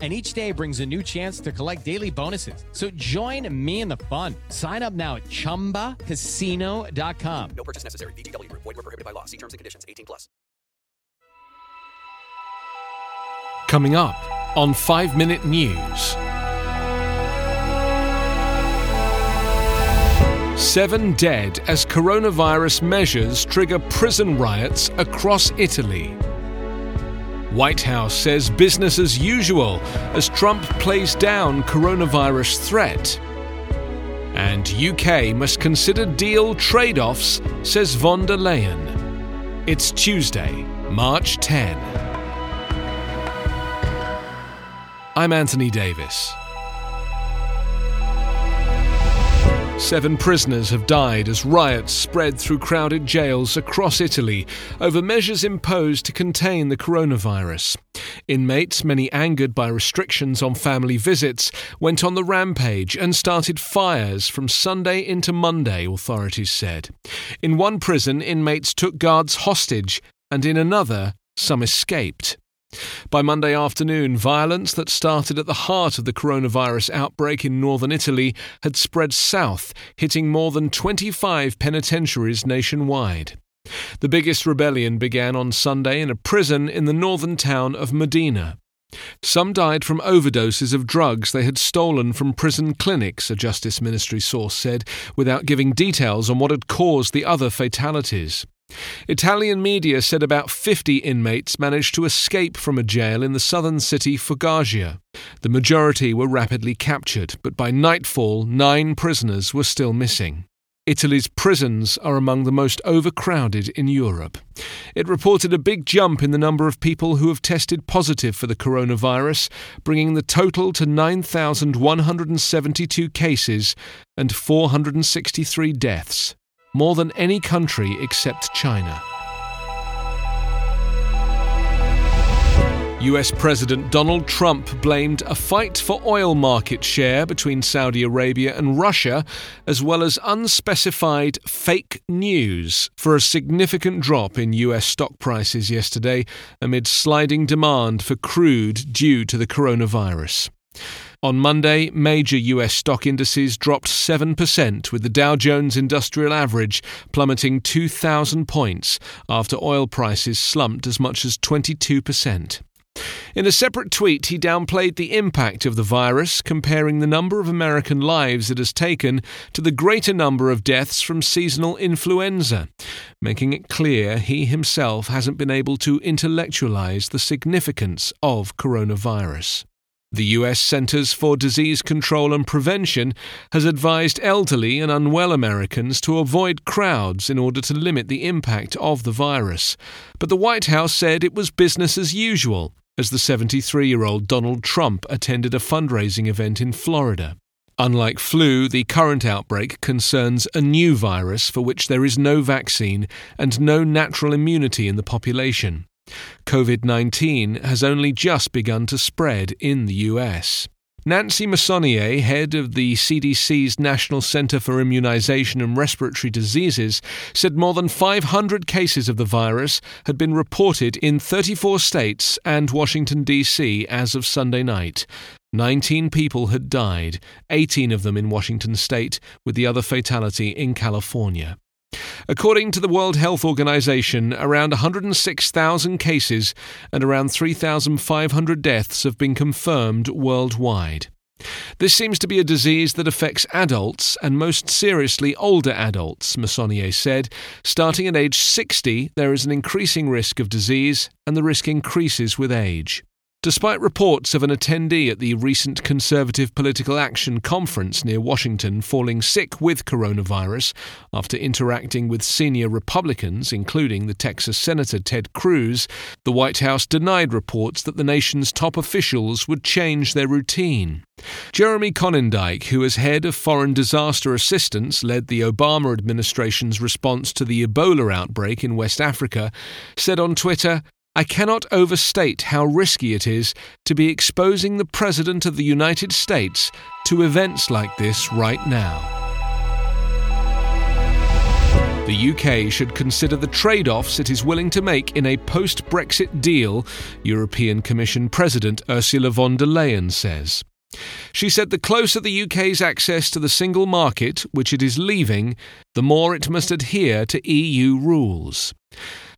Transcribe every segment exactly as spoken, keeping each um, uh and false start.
And each day brings a new chance to collect daily bonuses. So join me in the fun. Sign up now at chumba casino dot com. No purchase necessary. V G W. Void where prohibited by law. See terms and conditions. eighteen plus. Coming up on five minute News. Seven dead as coronavirus measures trigger prison riots across Italy. White House says business as usual as Trump plays down coronavirus threat. And U K must consider deal trade-offs, says von der Leyen. It's Tuesday, March tenth. I'm Anthony Davis. Seven prisoners have died as riots spread through crowded jails across Italy over measures imposed to contain the coronavirus. Inmates, many angered by restrictions on family visits, went on the rampage and started fires from Sunday into Monday, authorities said. In one prison, inmates took guards hostage, and in another, some escaped. By Monday afternoon, violence that started at the heart of the coronavirus outbreak in northern Italy had spread south, hitting more than twenty-five penitentiaries nationwide. The biggest rebellion began on Sunday in a prison in the northern town of Modena. Some died from overdoses of drugs they had stolen from prison clinics, a Justice Ministry source said, without giving details on what had caused the other fatalities. Italian media said about fifty inmates managed to escape from a jail in the southern city Foggia. The majority were rapidly captured, but by nightfall, nine prisoners were still missing. Italy's prisons are among the most overcrowded in Europe. It reported a big jump in the number of people who have tested positive for the coronavirus, bringing the total to nine thousand one hundred seventy-two cases and four hundred sixty-three deaths. More than any country except China. U S President Donald Trump blamed a fight for oil market share between Saudi Arabia and Russia, as well as unspecified fake news, for a significant drop in U S stock prices yesterday amid sliding demand for crude due to the coronavirus. On Monday, major U S stock indices dropped seven percent, with the Dow Jones Industrial Average plummeting two thousand points after oil prices slumped as much as twenty-two percent. In a separate tweet, he downplayed the impact of the virus, comparing the number of American lives it has taken to the greater number of deaths from seasonal influenza, making it clear he himself hasn't been able to intellectualize the significance of coronavirus. The U S Centers for Disease Control and Prevention has advised elderly and unwell Americans to avoid crowds in order to limit the impact of the virus. But the White House said it was business as usual, as the seventy-three-year-old Donald Trump attended a fundraising event in Florida. Unlike flu, the current outbreak concerns a new virus for which there is no vaccine and no natural immunity in the population. covid nineteen has only just begun to spread in the U S. Nancy Messonnier, head of the C D C's National Center for Immunization and Respiratory Diseases, said more than five hundred cases of the virus had been reported in thirty-four states and Washington, D C as of Sunday night. nineteen people had died, eighteen of them in Washington state, with the other fatality in California. According to the World Health Organization, around one hundred six thousand cases and around three thousand five hundred deaths have been confirmed worldwide. This seems to be a disease that affects adults and most seriously older adults, Messonnier said. Starting at age sixty, there is an increasing risk of disease and the risk increases with age. despite reports of an attendee at the recent Conservative Political Action Conference near Washington falling sick with coronavirus after interacting with senior Republicans, including the Texas Senator Ted Cruz, the White House denied reports that the nation's top officials would change their routine. Jeremy Konyndyk, who as head of foreign disaster assistance led the Obama administration's response to the Ebola outbreak in West Africa, said on Twitter, "I cannot overstate how risky it is to be exposing the President of the United States to events like this right now." The U K should consider the trade-offs it is willing to make in a post-Brexit deal, European Commission President Ursula von der Leyen says. She said the closer the U K's access to the single market, which it is leaving, the more it must adhere to E U rules.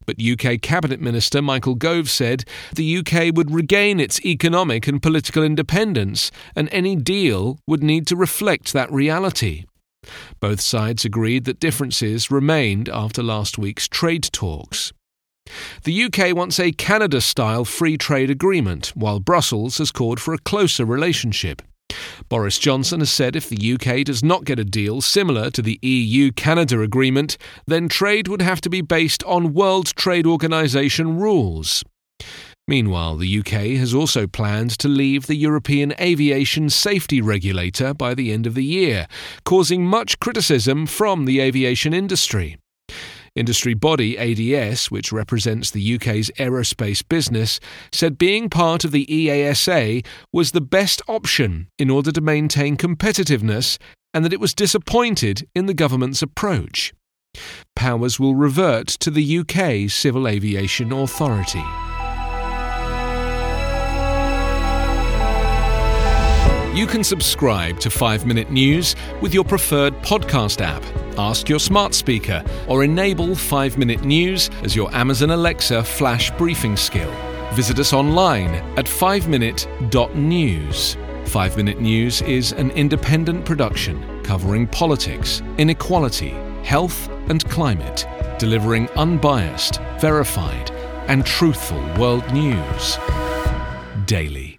But U K Cabinet Minister Michael Gove said the U K would regain its economic and political independence, and any deal would need to reflect that reality. Both sides agreed that differences remained after last week's trade talks. The U K wants a Canada-style free trade agreement, while Brussels has called for a closer relationship. Boris Johnson has said if the U K does not get a deal similar to the E U-Canada agreement, then trade would have to be based on World Trade Organization rules. Meanwhile, the U K has also planned to leave the European Aviation Safety Regulator by the end of the year, causing much criticism from the aviation industry. Industry body A D S, which represents the U K's aerospace business, said being part of the E A S A was the best option in order to maintain competitiveness and that it was disappointed in the government's approach. Powers will revert to the U K Civil Aviation Authority. You can subscribe to five minute News with your preferred podcast app. Ask your smart speaker or enable five minute News as your Amazon Alexa flash briefing skill. Visit us online at five minute dot news. five minute News is an independent production covering politics, inequality, health and climate, delivering unbiased, verified and truthful world news daily.